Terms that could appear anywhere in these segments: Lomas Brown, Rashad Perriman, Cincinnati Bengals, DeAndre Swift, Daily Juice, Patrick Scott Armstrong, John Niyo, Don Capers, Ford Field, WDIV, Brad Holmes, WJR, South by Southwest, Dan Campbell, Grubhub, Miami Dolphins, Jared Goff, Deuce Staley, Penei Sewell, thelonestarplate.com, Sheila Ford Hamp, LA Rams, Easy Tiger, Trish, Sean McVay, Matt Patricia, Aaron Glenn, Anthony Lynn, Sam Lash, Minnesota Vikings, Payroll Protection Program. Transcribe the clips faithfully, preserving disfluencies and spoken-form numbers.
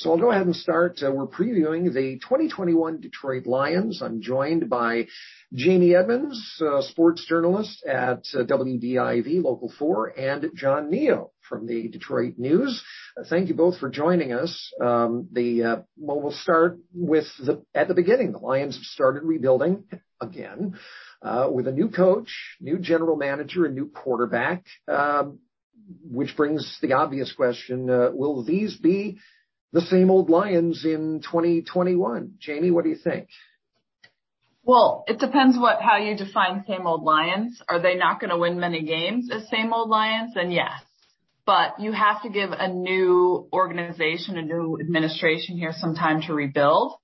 So I'll go ahead and start. Uh, we're previewing the twenty twenty-one Detroit Lions. I'm joined by Jeannie Edmonds, uh, sports journalist at uh, W D I V Local four, and John Niyo from the Detroit News. Uh, thank you both for joining us. Um, the uh, well, we'll start with the at the beginning. The Lions have started rebuilding again uh, with a new coach, new general manager, and new quarterback, um, which brings the obvious question: uh, will these be the same old Lions in twenty twenty-one? Jamie, what do you think? Well, it depends what how you define same old Lions. Are they not going to win many games as same old Lions? Then yes. But you have to give a new organization, a new administration here some time to rebuild.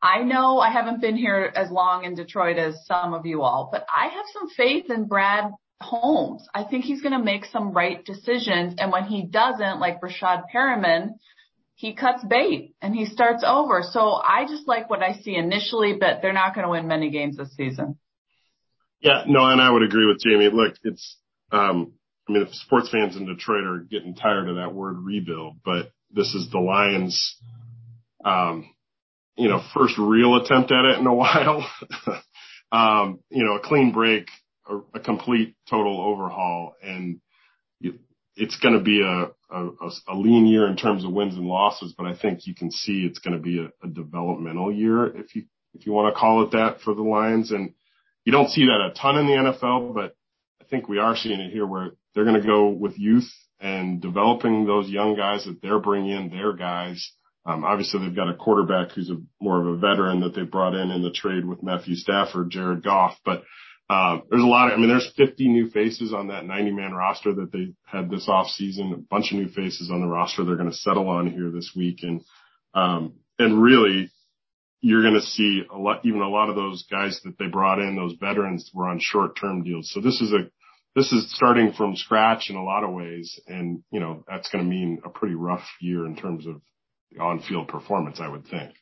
I know I haven't been here as long in Detroit as some of you all, but I have some faith in Brad Holmes. I think he's going to make some right decisions. And when he doesn't, like Rashad Perriman, he cuts bait and he starts over. So I just like what I see initially, but they're not going to win many games this season. Yeah, no, and I would agree with Jamie. Look, it's, um, I mean, the sports fans in Detroit are getting tired of that word rebuild, but this is the Lions, um, you know, first real attempt at it in a while. um, you know, a clean break, a, a complete total overhaul, and you, it's going to be a, a, a lean year in terms of wins and losses, but I think you can see it's going to be a, a developmental year, if you if you want to call it that, for the Lions. And you don't see that a ton in the N F L, but I think we are seeing it here where they're going to go with youth and developing those young guys that they're bringing in, their guys. Um, obviously, they've got a quarterback who's a, more of a veteran that they brought in in the trade with Matthew Stafford, Jared Goff, but Um, there's a lot of, I mean, there's fifty new faces on that ninety man roster that they had this off season, a bunch of new faces on the roster they're going to settle on here this week. And, um, and really you're going to see a lot, even a lot of those guys that they brought in, those veterans, were on short term deals. So this is a, this is starting from scratch in a lot of ways. And, you know, that's going to mean a pretty rough year in terms of the on-field performance, I would think.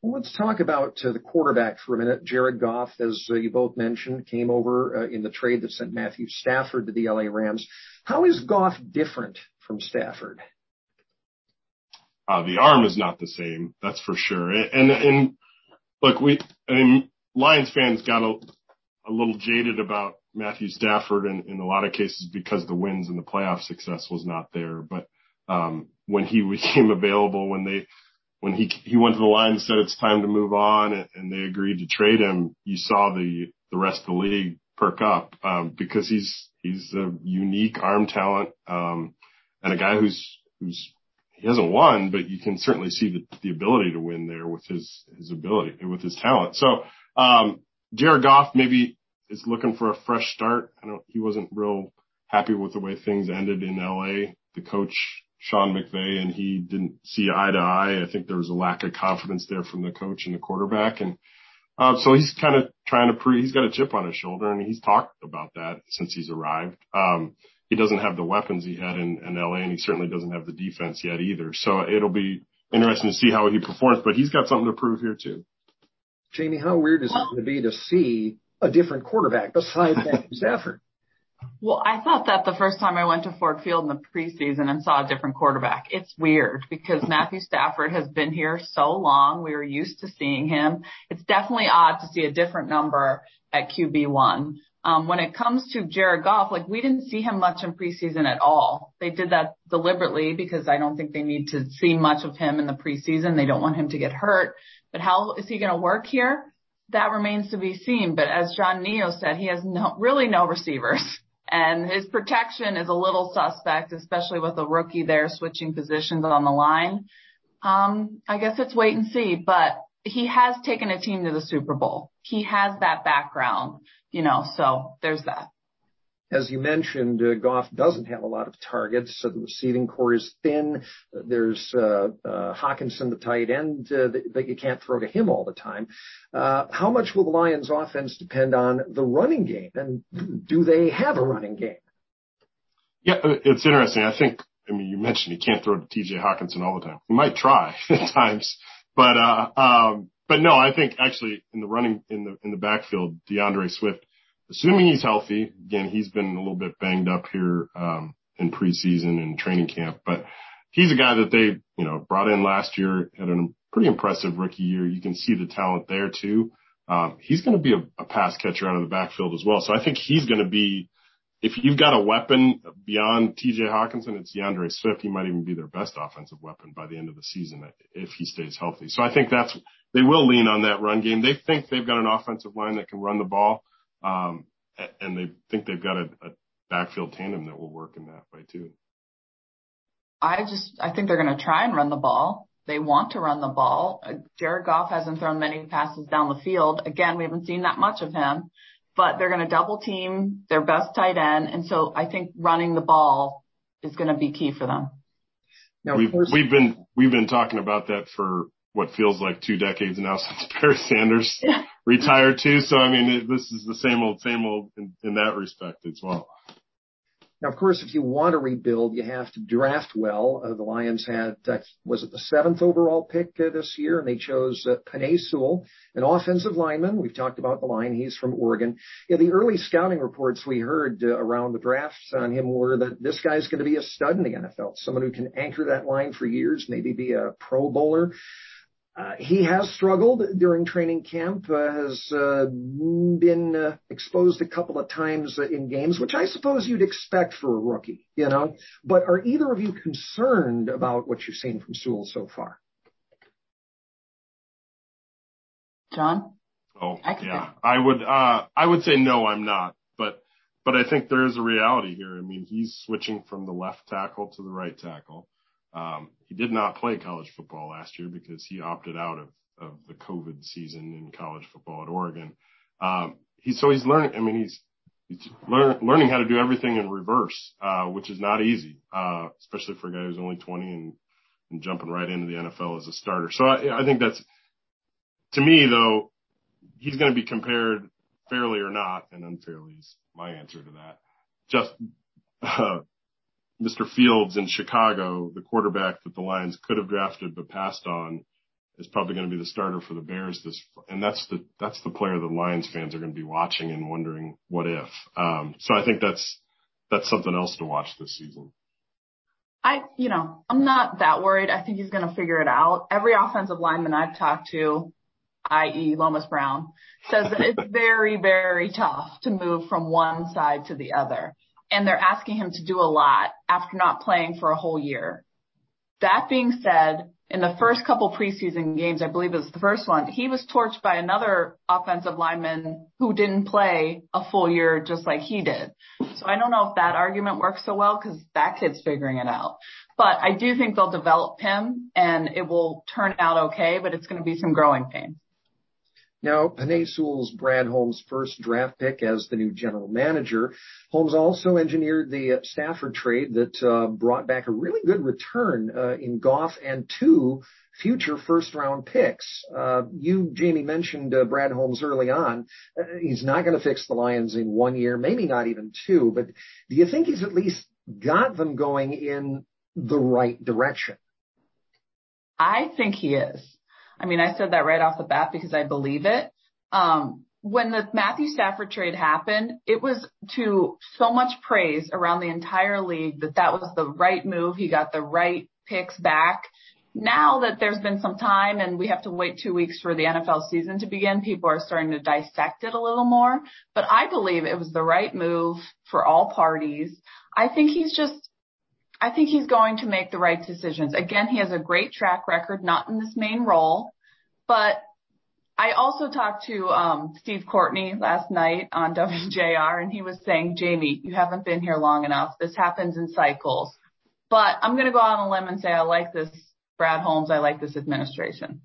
Well, let's talk about uh, the quarterback for a minute. Jared Goff, as uh, you both mentioned, came over uh, in the trade that sent Matthew Stafford to the L A Rams. How is Goff different from Stafford? Uh, the arm is not the same, that's for sure. And, and, and look, we, I mean, Lions fans got a, a little jaded about Matthew Stafford in, in a lot of cases because the wins and the playoff success was not there. But um, when he became available, when they, When he he went to the line and said it's time to move on, and, and they agreed to trade him, you saw the the rest of the league perk up um, because he's he's a unique arm talent um, and a guy who's who's he hasn't won, but you can certainly see the, the ability to win there with his his ability with his talent. So um, Jared Goff maybe is looking for a fresh start. I don't he wasn't real happy with the way things ended in L A. The coach, Sean McVay, and he didn't see eye to eye. I think there was a lack of confidence there from the coach and the quarterback. And uh, so he's kind of trying to prove he's got a chip on his shoulder, and he's talked about that since he's arrived. Um, he doesn't have the weapons he had in, in L A, and he certainly doesn't have the defense yet either. So it'll be interesting to see how he performs, but he's got something to prove here too. Jamie, how weird is it going to be to see a different quarterback besides Matthew Stafford? Well, I thought that the first time I went to Ford Field in the preseason and saw a different quarterback. It's weird because Matthew Stafford has been here so long. We were used to seeing him. It's definitely odd to see a different number at Q B one. Um, when it comes to Jared Goff, like, we didn't see him much in preseason at all. They did that deliberately because I don't think they need to see much of him in the preseason. They don't want him to get hurt. But how is he going to work here? That remains to be seen. But as John Niyo said, he has no, really no receivers. And his protection is a little suspect, especially with a rookie there switching positions on the line. Um, I guess it's wait and see, but he has taken a team to the Super Bowl. He has that background, you know, so there's that. As you mentioned, uh, Goff doesn't have a lot of targets, so the receiving core is thin. There's uh, uh Hockenson, the tight end, uh, that, that you can't throw to him all the time. Uh How much will the Lions' offense depend on the running game, and do they have a running game? Yeah, it's interesting. I think, I mean, you mentioned he can't throw to T J. Hockenson all the time. He might try at times, but uh um but no, I think actually in the running in the in the backfield, DeAndre Swift, assuming he's healthy, again, he's been a little bit banged up here um in preseason and training camp, but he's a guy that they, you know, brought in last year, had a pretty impressive rookie year. You can see the talent there too. Um, he's going to be a, a pass catcher out of the backfield as well. So I think he's going to be, if you've got a weapon beyond T J. Hockenson, it's DeAndre Swift. He might even be their best offensive weapon by the end of the season if he stays healthy. So I think that's, they will lean on that run game. They think they've got an offensive line that can run the ball, um, and they think they've got a, a backfield tandem that will work in that way too. I just, I think they're going to try and run the ball. They want to run the ball. Jared Goff hasn't thrown many passes down the field. Again, we haven't seen that much of him. But they're going to double team their best tight end. And so I think running the ball is going to be key for them. Now, we've, course, we've been, we've been talking about that for what feels like two decades now since Barry Sanders yeah. retired too. So, I mean, it, this is the same old, same old in, in that respect as well. Now, of course, if you want to rebuild, you have to draft well. Uh, the Lions had, uh, was it the seventh overall pick uh, this year? And they chose uh, Penei Sewell, an offensive lineman. We've talked about the line. He's from Oregon. Yeah, the early scouting reports we heard uh, around the drafts on him were that this guy's going to be a stud in the N F L, someone who can anchor that line for years, maybe be a Pro Bowler. Uh, he has struggled during training camp, uh, has uh, been uh, exposed a couple of times uh, in games, which I suppose you'd expect for a rookie, you know. But are either of you concerned about what you've seen from Sewell so far? John? Oh, I yeah. Think. I would uh, I would say no, I'm not. But, but I think there is a reality here. I mean, he's switching from the left tackle to the right tackle. Um, he did not play college football last year because he opted out of, of the COVID season in college football at Oregon. Um, he, so he's learning, I mean, he's, he's learn, learning how to do everything in reverse, uh, which is not easy, uh, especially for a guy who's only twenty and, and jumping right into the N F L as a starter. So I, I think that's, to me though, he's going to be compared fairly or not, and unfairly is my answer to that. Just, uh, Mister Fields in Chicago, the quarterback that the Lions could have drafted but passed on, is probably going to be the starter for the Bears this, and that's the, that's the player the Lions fans are going to be watching and wondering what if. Um, so I think that's, that's something else to watch this season. I, you know, I'm not that worried. I think he's going to figure it out. Every offensive lineman I've talked to, that is. Lomas Brown, says that it's very, very tough to move from one side to the other. And they're asking him to do a lot after not playing for a whole year. That being said, in the first couple preseason games, I believe it was the first one, he was torched by another offensive lineman who didn't play a full year just like he did. So I don't know if that argument works so well because that kid's figuring it out. But I do think they'll develop him and it will turn out okay, but it's going to be some growing pains. Now, Penei Sewell's Brad Holmes' first draft pick as the new general manager. Holmes also engineered the Stafford trade that uh, brought back a really good return uh, in Goff and two future first-round picks. Uh, you, Jamie, mentioned uh, Brad Holmes early on. Uh, he's not going to fix the Lions in one year, maybe not even two, but do you think he's at least got them going in the right direction? I think he is. I mean, I said that right off the bat because I believe it. Um, when the Matthew Stafford trade happened, it was to so much praise around the entire league that that was the right move. He got the right picks back. Now that there's been some time and we have to wait two weeks for the N F L season to begin, people are starting to dissect it a little more. But I believe it was the right move for all parties. I think he's just I think he's going to make the right decisions. Again, he has a great track record, not in this main role, but I also talked to um Steve Courtney last night on W J R, and he was saying, Jamie, you haven't been here long enough. This happens in cycles, but I'm going to go out on a limb and say I like this Brad Holmes. I like this administration.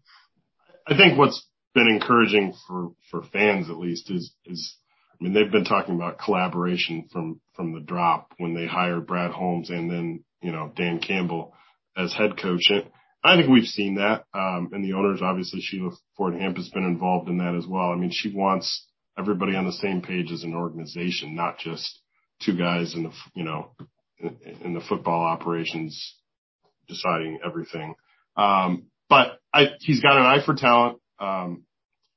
I think what's been encouraging for, for fans at least is is – I mean, they've been talking about collaboration from, from the drop when they hired Brad Holmes and then, you know, Dan Campbell as head coach. And I think we've seen that. Um, and the owners, obviously, Sheila Ford Hamp has been involved in that as well. I mean, she wants everybody on the same page as an organization, not just two guys in the, you know, in, in the football operations deciding everything. Um, but I, he's got an eye for talent. Um,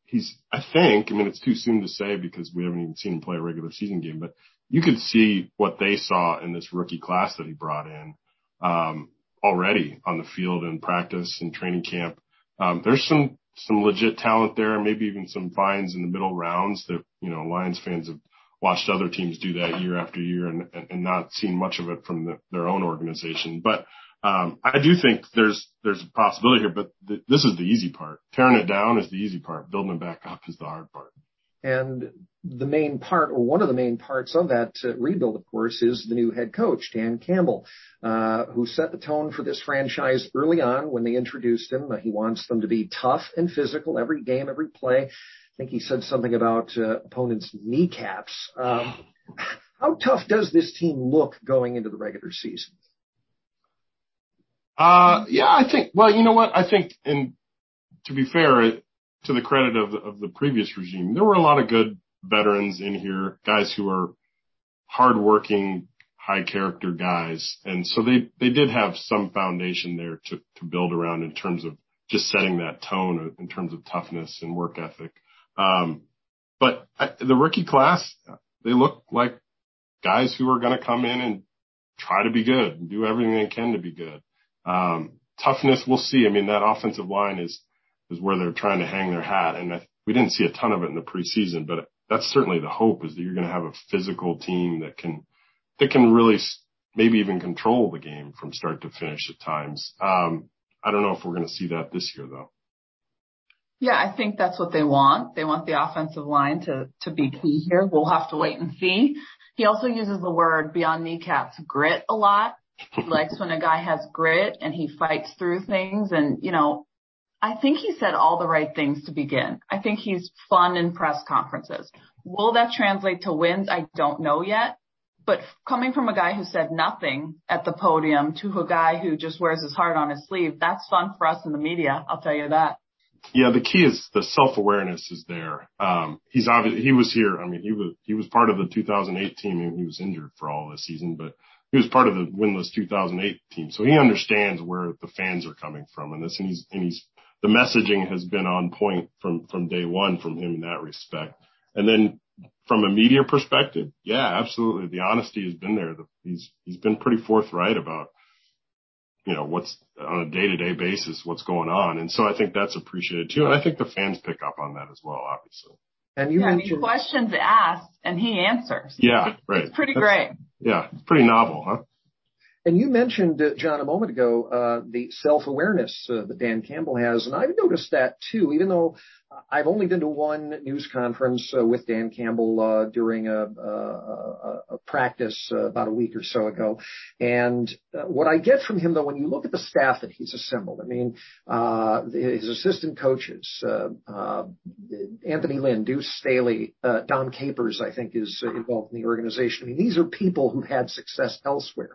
He's, I think, I mean, it's too soon to say because we haven't even seen him play a regular season game, but you could see what they saw in this rookie class that he brought in. Um, already on the field and practice and training camp. Um, there's some, some legit talent there, maybe even some finds in the middle rounds that, you know, Lions fans have watched other teams do that year after year and, and, and not seen much of it from the, their own organization. But um, I do think there's, there's a possibility here, but th- this is the easy part. Tearing it down is the easy part. Building it back up is the hard part. And the main part, or one of the main parts of that uh, rebuild, of course, is the new head coach, Dan Campbell, uh, who set the tone for this franchise early on when they introduced him. Uh, he wants them to be tough and physical every game, every play. I think he said something about uh, opponents' kneecaps. Um, how tough does this team look going into the regular season? Uh, yeah, I think, well, you know what? I think, and to be fair, it, to the credit of the, of the previous regime, there were a lot of good veterans in here, guys who are hardworking, high-character guys. And so they, they did have some foundation there to, to build around in terms of just setting that tone in terms of toughness and work ethic. Um, but I, the rookie class, they look like guys who are going to come in and try to be good and do everything they can to be good. Um, toughness, we'll see. I mean, that offensive line is, is where they're trying to hang their hat. And I, we didn't see a ton of it in the preseason, but that's certainly the hope, is that you're going to have a physical team that can, that can really maybe even control the game from start to finish at times. Um, I don't know if we're going to see that this year though. Yeah, I think that's what they want. They want the offensive line to, to be key here. We'll have to wait and see. He also uses the word beyond kneecaps, grit, a lot. He likes when a guy has grit and he fights through things. And, you know, I think he said all the right things to begin. I think he's fun in press conferences. Will that translate to wins? I don't know yet. But coming from a guy who said nothing at the podium to a guy who just wears his heart on his sleeve, that's fun for us in the media. I'll tell you that. Yeah, the key is the self-awareness is there. Um, he's obviously, he was here. I mean, he was, he was part of the two thousand eight team, and he was injured for all this season, but he was part of the winless two thousand eight team. So he understands where the fans are coming from in this, and he's, and he's, the messaging has been on point from, from day one from him in that respect. And then from a media perspective, yeah, absolutely. The honesty has been there. The, he's, he's been pretty forthright about, you know, what's on a day-to-day basis, what's going on. And so I think that's appreciated too. And I think the fans pick up on that as well, obviously. And you yeah, mentioned I mean, questions asked and he answers. Yeah, it's, right. It's pretty that's, great. Yeah, it's pretty novel, huh? And you mentioned, uh, John, a moment ago, uh, the self-awareness uh, that Dan Campbell has. And I've noticed that too, even though I've only been to one news conference uh, with Dan Campbell uh, during a, a, a practice uh, about a week or so ago. And uh, what I get from him, though, when you look at the staff that he's assembled, I mean, uh, his assistant coaches, uh, uh, Anthony Lynn, Deuce Staley, uh, Don Capers, I think, is involved in the organization. I mean, these are people who've had success elsewhere.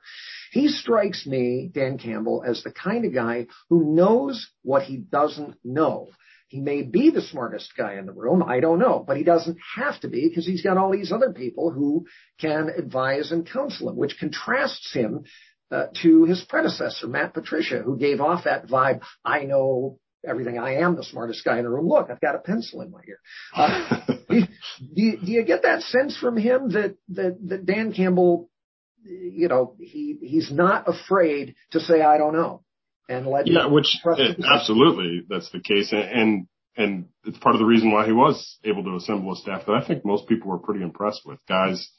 He strikes me, Dan Campbell, as the kind of guy who knows what he doesn't know. He may be the smartest guy in the room, I don't know, but he doesn't have to be, because he's got all these other people who can advise and counsel him, which contrasts him uh, to his predecessor, Matt Patricia, who gave off that vibe, I know everything, I am the smartest guy in the room. Look, I've got a pencil in my ear. Uh, do, do, do you get that sense from him that, that, that Dan Campbell, you know, he, he's not afraid to say, I don't know? And let yeah, which it, absolutely that's the case. And, and, and it's part of the reason why he was able to assemble a staff that I think most people were pretty impressed with. Guys,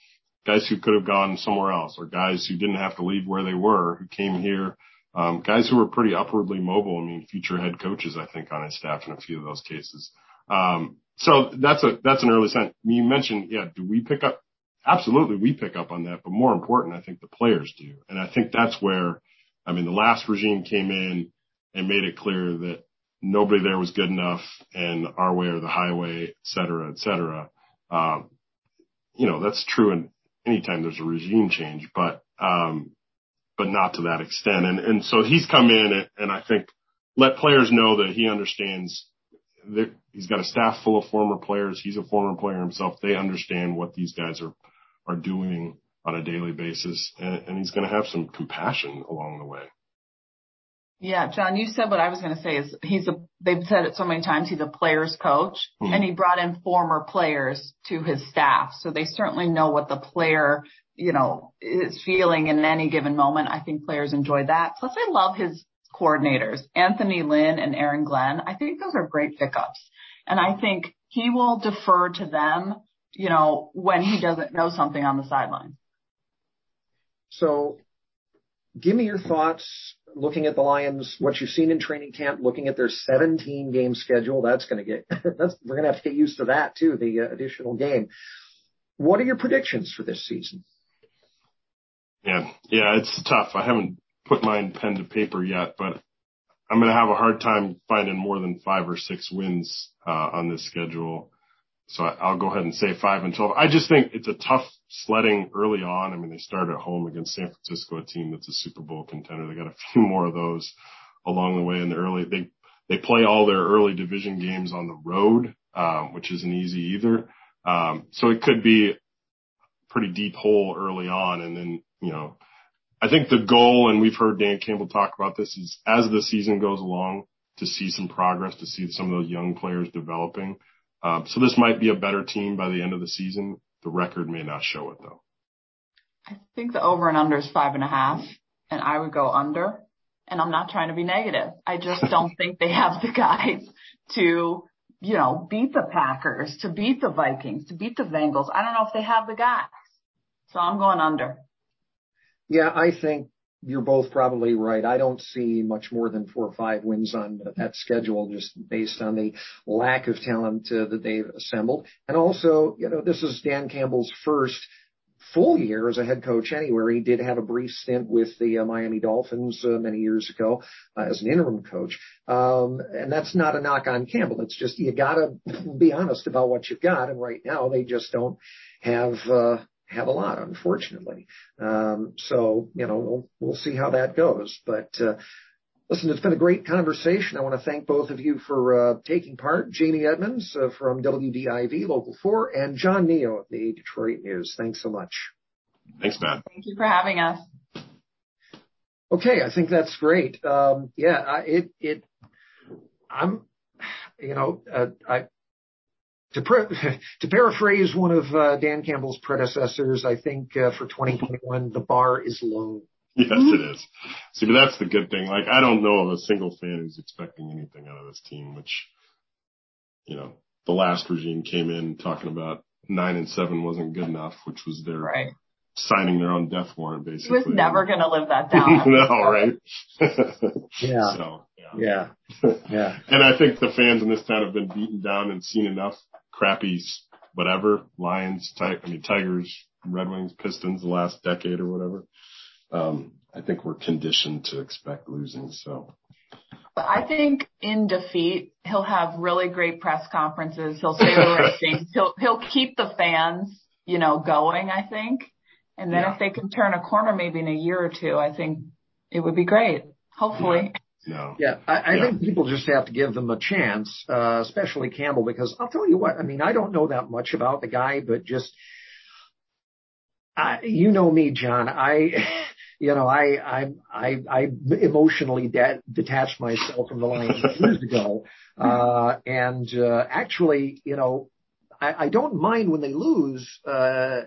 guys who could have gone somewhere else, or guys who didn't have to leave where they were, who came here, um, guys who were pretty upwardly mobile. I mean, future head coaches, I think, on his staff in a few of those cases. Um, so that's a, that's an early sign. You mentioned, yeah, do we pick up? Absolutely. We pick up on that, but more important, I think the players do. And I think that's where, I mean, the last regime came in and made it clear that nobody there was good enough, and our way or the highway, et cetera, et cetera. Um, you know, that's true in any time there's a regime change, but, um, but not to that extent. And, and so he's come in and, and I think let players know that he understands that he's got a staff full of former players. He's a former player himself. They understand what these guys are, are doing on a daily basis, and, and he's going to have some compassion along the way. Yeah, John, you said what I was going to say is he's a, they've said it so many times, he's a player's coach, mm-hmm. and he brought in former players to his staff. So they certainly know what the player you know, his feeling in any given moment. I think players enjoy that. Plus, I love his coordinators, Anthony Lynn and Aaron Glenn. I think those are great pickups. And I think he will defer to them, you know, when he doesn't know something on the sideline. So give me your thoughts looking at the Lions, what you've seen in training camp, looking at their seventeen game schedule. That's going to get, that's, we're going to have to get used to that too, the uh, additional game. What are your predictions for this season? Yeah. Yeah. It's tough. I haven't put mine pen to paper yet, but I'm going to have a hard time finding more than five or six wins uh, on this schedule. So I'll go ahead and say five and twelve. I just think it's a tough sledding early on. I mean, they start at home against San Francisco, a team that's a Super Bowl contender. They got a few more of those along the way in the early. They, they play all their early division games on the road, um, which isn't easy either. Um, so it could be a pretty deep hole early on. And then, you know, I think the goal, and we've heard Dan Campbell talk about this, is as the season goes along to see some progress, to see some of those young players developing. Um, so this might be a better team by the end of the season. The record may not show it, though. I think the over and under is five and a half, and I would go under. And I'm not trying to be negative. I just don't think they have the guys to, you know, beat the Packers, to beat the Vikings, to beat the Bengals. I don't know if they have the guys. So I'm going under. Yeah, I think you're both probably right. I don't see much more than four or five wins on that schedule just based on the lack of talent uh, that they've assembled. And also, you know, this is Dan Campbell's first full year as a head coach anywhere. He did have a brief stint with the uh, Miami Dolphins uh, many years ago uh, as an interim coach. Um, and that's not a knock on Campbell. It's just you got to be honest about what you've got. And right now they just don't have uh, – have a lot, unfortunately. Um, so, you know, we'll, we'll see how that goes. But uh, listen, it's been a great conversation. I want to thank both of you for uh, taking part. Jeannie Edmonds uh, from W D I V Local four and John Niyo of the Detroit News. Thanks so much. Thanks, Matt. Thank you for having us. Okay, I think that's great. Um, yeah, I, it, it, I'm, you know, uh, I, To, pre- to paraphrase one of uh, Dan Campbell's predecessors, I think uh, for twenty twenty-one, the bar is low. Yes, it is. See, but that's the good thing. Like, I don't know of a single fan who's expecting anything out of this team, which, you know, the last regime came in talking about nine and seven wasn't good enough, which was their right. signing their own death warrant, basically. He was never going to live that down. No, right? yeah. So, yeah. Yeah. Yeah. And I think the fans in this town have been beaten down and seen enough crappy whatever, Lions, tig- I mean, Tigers, Red Wings, Pistons the last decade or whatever. Um, I think we're conditioned to expect losing. So, but I think in defeat, he'll have really great press conferences. He'll say the right things. He'll, he'll keep the fans, you know, going, I think. And then yeah. if they can turn a corner maybe in a year or two, I think it would be great, hopefully. Yeah. No. Yeah, I, I yeah. think people just have to give them a chance, uh, especially Campbell, because I'll tell you what, I mean, I don't know that much about the guy, but just, I, you know me, John, I, you know, I, I, I, I emotionally de- detached myself from the Lions years ago. Uh, and, uh, actually, you know, I, I don't mind when they lose, uh,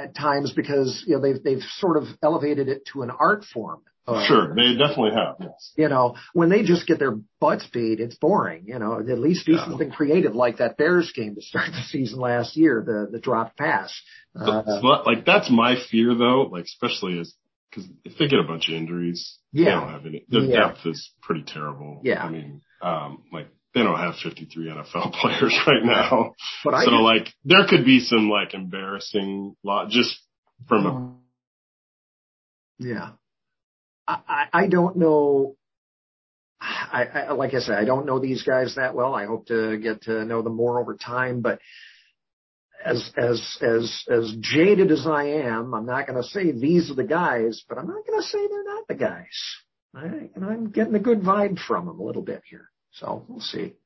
at times because, you know, they've, they've sort of elevated it to an art form. Uh, sure, they definitely have, yes. You know, when they just get their butts beat, it's boring. You know, at least do yeah. something creative like that Bears game to start the season last year, the the dropped pass. Uh, so, so, like, that's my fear, though, like, especially as, because if they get a bunch of injuries, yeah. they don't have any. Their yeah. depth is pretty terrible. Yeah. I mean, um, like, they don't have fifty-three N F L players right now. But I so, do. like, there could be some, like, embarrassing lot just from um, a. Yeah. I, I don't know. I, I like I said, I don't know these guys that well. I hope to get to know them more over time. But as as as as jaded as I am, I'm not going to say these are the guys. But I'm not going to say they're not the guys. I, and I'm getting a good vibe from them a little bit here. So we'll see.